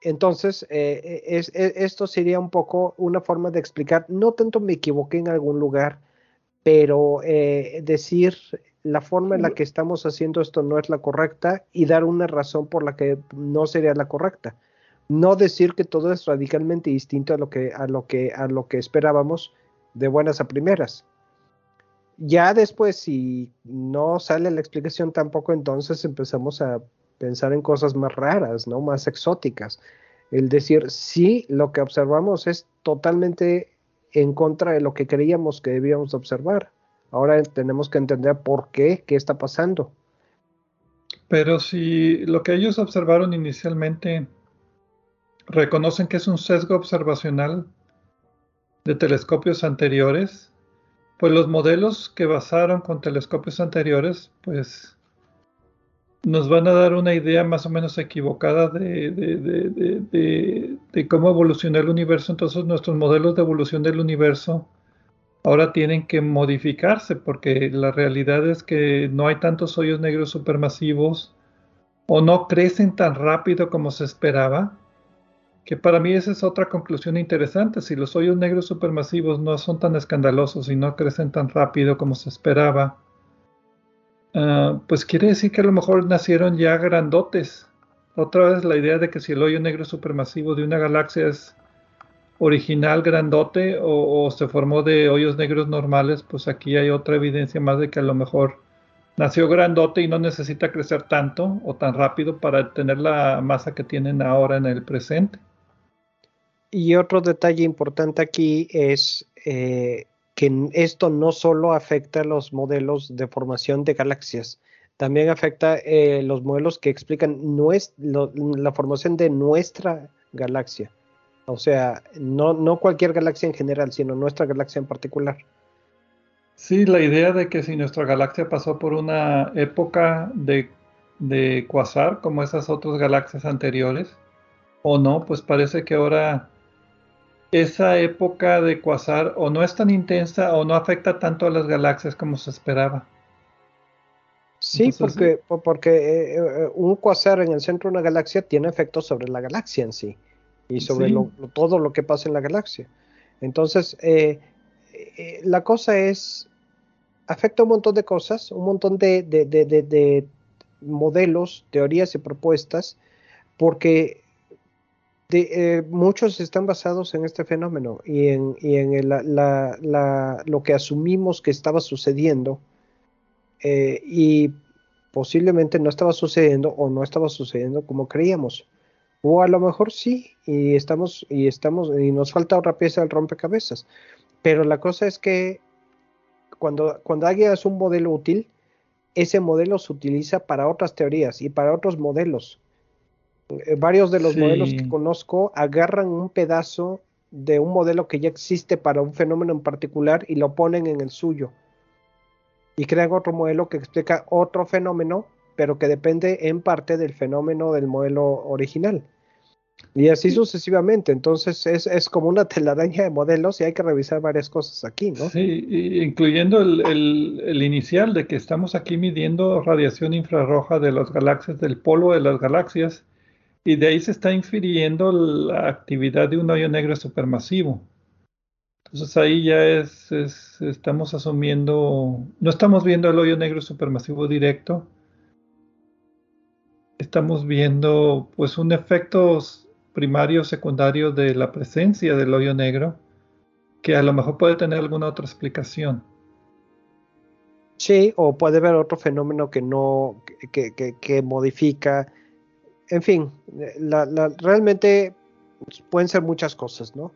Entonces, eh, es, es, esto sería un poco una forma de explicar, no tanto me equivoqué en algún lugar, pero eh, decir la forma en la que estamos haciendo esto no es la correcta y dar una razón por la que no sería la correcta. No decir que todo es radicalmente distinto a lo que, a lo que, a lo que esperábamos de buenas a primeras. Ya después, si no sale la explicación tampoco, entonces empezamos a pensar en cosas más raras, ¿no? Más exóticas. El decir, sí, lo que observamos es totalmente en contra de lo que creíamos que debíamos observar. Ahora tenemos que entender por qué, qué está pasando. Pero si lo que ellos observaron inicialmente reconocen que es un sesgo observacional de telescopios anteriores, pues los modelos que basaron con telescopios anteriores, pues nos van a dar una idea más o menos equivocada de, de, de, de, de, de cómo evolucionó el universo. Entonces nuestros modelos de evolución del universo ahora tienen que modificarse porque la realidad es que no hay tantos hoyos negros supermasivos o no crecen tan rápido como se esperaba, que para mí esa es otra conclusión interesante. Si los hoyos negros supermasivos no son tan escandalosos y no crecen tan rápido como se esperaba, Uh, pues quiere decir que a lo mejor nacieron ya grandotes. Otra vez la idea de que si el hoyo negro supermasivo de una galaxia es original grandote o, o se formó de hoyos negros normales, pues aquí hay otra evidencia más de que a lo mejor nació grandote y no necesita crecer tanto o tan rápido para tener la masa que tienen ahora en el presente. Y otro detalle importante aquí es eh... que esto no solo afecta a los modelos de formación de galaxias, también afecta eh, los modelos que explican nues, lo, la formación de nuestra galaxia. O sea, no, no cualquier galaxia en general, sino nuestra galaxia en particular. Sí, la idea de que si nuestra galaxia pasó por una época de, de cuasar, como esas otras galaxias anteriores, o no, pues parece que ahora esa época de cuasar o no es tan intensa o no afecta tanto a las galaxias como se esperaba. Sí, entonces, porque, porque eh, un cuasar en el centro de una galaxia tiene efectos sobre la galaxia en sí y sobre sí. Lo, todo lo que pasa en la galaxia. Entonces, eh, eh, la cosa es, afecta un montón de cosas, un montón de, de, de, de, de modelos, teorías y propuestas, porque De, eh, muchos están basados en este fenómeno y en, y en el, la, la, la, lo que asumimos que estaba sucediendo eh, y posiblemente no estaba sucediendo o no estaba sucediendo como creíamos, o a lo mejor sí y estamos y estamos y nos falta otra pieza del rompecabezas. Pero la cosa es que cuando, cuando alguien hace un modelo útil, ese modelo se utiliza para otras teorías y para otros modelos. Varios de los sí. modelos que conozco agarran un pedazo de un modelo que ya existe para un fenómeno en particular y lo ponen en el suyo y crean otro modelo que explica otro fenómeno, pero que depende en parte del fenómeno del modelo original. Y así sucesivamente. Entonces es, es como una telaraña de modelos y hay que revisar varias cosas aquí, ¿no? Sí, incluyendo el, el, el inicial de que estamos aquí midiendo radiación infrarroja de las galaxias, del polvo de las galaxias, y de ahí se está infiriendo la actividad de un hoyo negro supermasivo. Entonces ahí ya es, es estamos asumiendo, no estamos viendo el hoyo negro supermasivo directo, estamos viendo pues un efecto primario o secundario de la presencia del hoyo negro, que a lo mejor puede tener alguna otra explicación. Sí, o puede haber otro fenómeno que no, que, que, que modifica, en fin, la, la, realmente pueden ser muchas cosas, ¿no?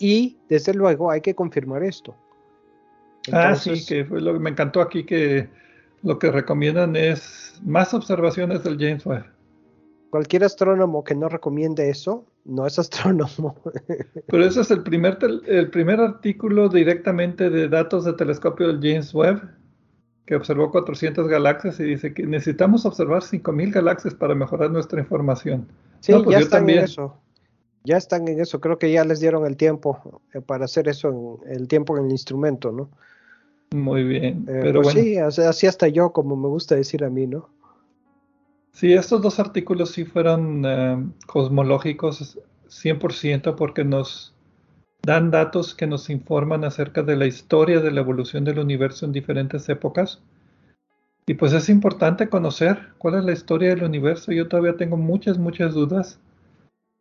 Y desde luego hay que confirmar esto. Entonces, ah, sí, que fue lo que me encantó aquí, que lo que recomiendan es más observaciones del James Webb. Cualquier astrónomo que no recomiende eso, no es astrónomo. Pero ese es el primer, el primer artículo directamente de datos de telescopio del James Webb, que observó cuatrocientas galaxias y dice que necesitamos observar cinco mil galaxias para mejorar nuestra información. Sí, no, pues ya están también en eso. Ya están en eso, creo que ya les dieron el tiempo eh, para hacer eso, en, el tiempo en el instrumento, ¿no? Muy bien, eh, pero pues bueno. Sí, así, así hasta yo, como me gusta decir a mí, ¿no? Sí, estos dos artículos sí fueron eh, cosmológicos cien por ciento porque nos dan datos que nos informan acerca de la historia de la evolución del universo en diferentes épocas. Y pues es importante conocer cuál es la historia del universo. Yo todavía tengo muchas, muchas dudas.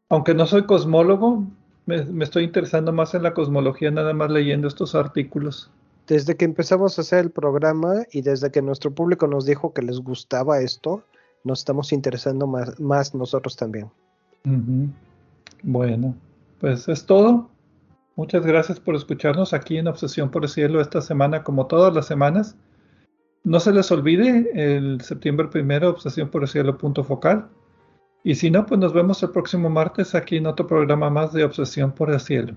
Aunque no soy cosmólogo, me, me estoy interesando más en la cosmología, nada más leyendo estos artículos. Desde que empezamos a hacer el programa y desde que nuestro público nos dijo que les gustaba esto, nos estamos interesando más, más nosotros también. Uh-huh. Bueno, pues es todo. Muchas gracias por escucharnos aquí en Obsesión por el Cielo esta semana, como todas las semanas. No se les olvide, el septiembre primero, Obsesión por el Cielo, Punto Focal. Y si no, pues nos vemos el próximo martes aquí en otro programa más de Obsesión por el Cielo.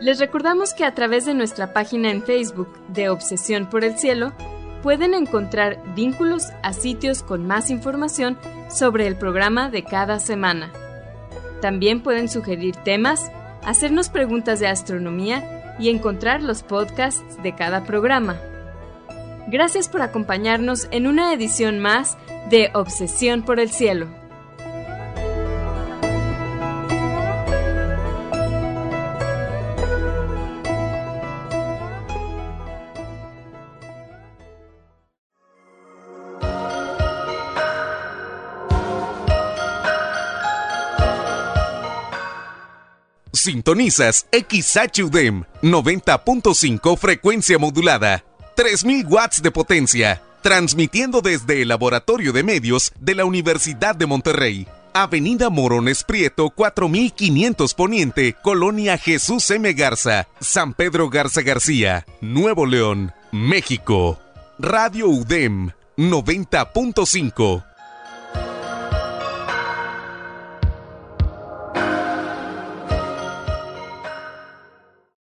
Les recordamos que a través de nuestra página en Facebook de Obsesión por el Cielo pueden encontrar vínculos a sitios con más información sobre el programa de cada semana. También pueden sugerir temas, hacernos preguntas de astronomía y encontrar los podcasts de cada programa. Gracias por acompañarnos en una edición más de Obsesión por el Cielo. Sintonizas X H U D M noventa punto cinco frecuencia modulada, tres mil watts de potencia, transmitiendo desde el Laboratorio de Medios de la Universidad de Monterrey, Avenida Morones Prieto cuatro mil quinientos Poniente, Colonia Jesús M. Garza, San Pedro Garza García, Nuevo León, México. Radio U D E M noventa punto cinco.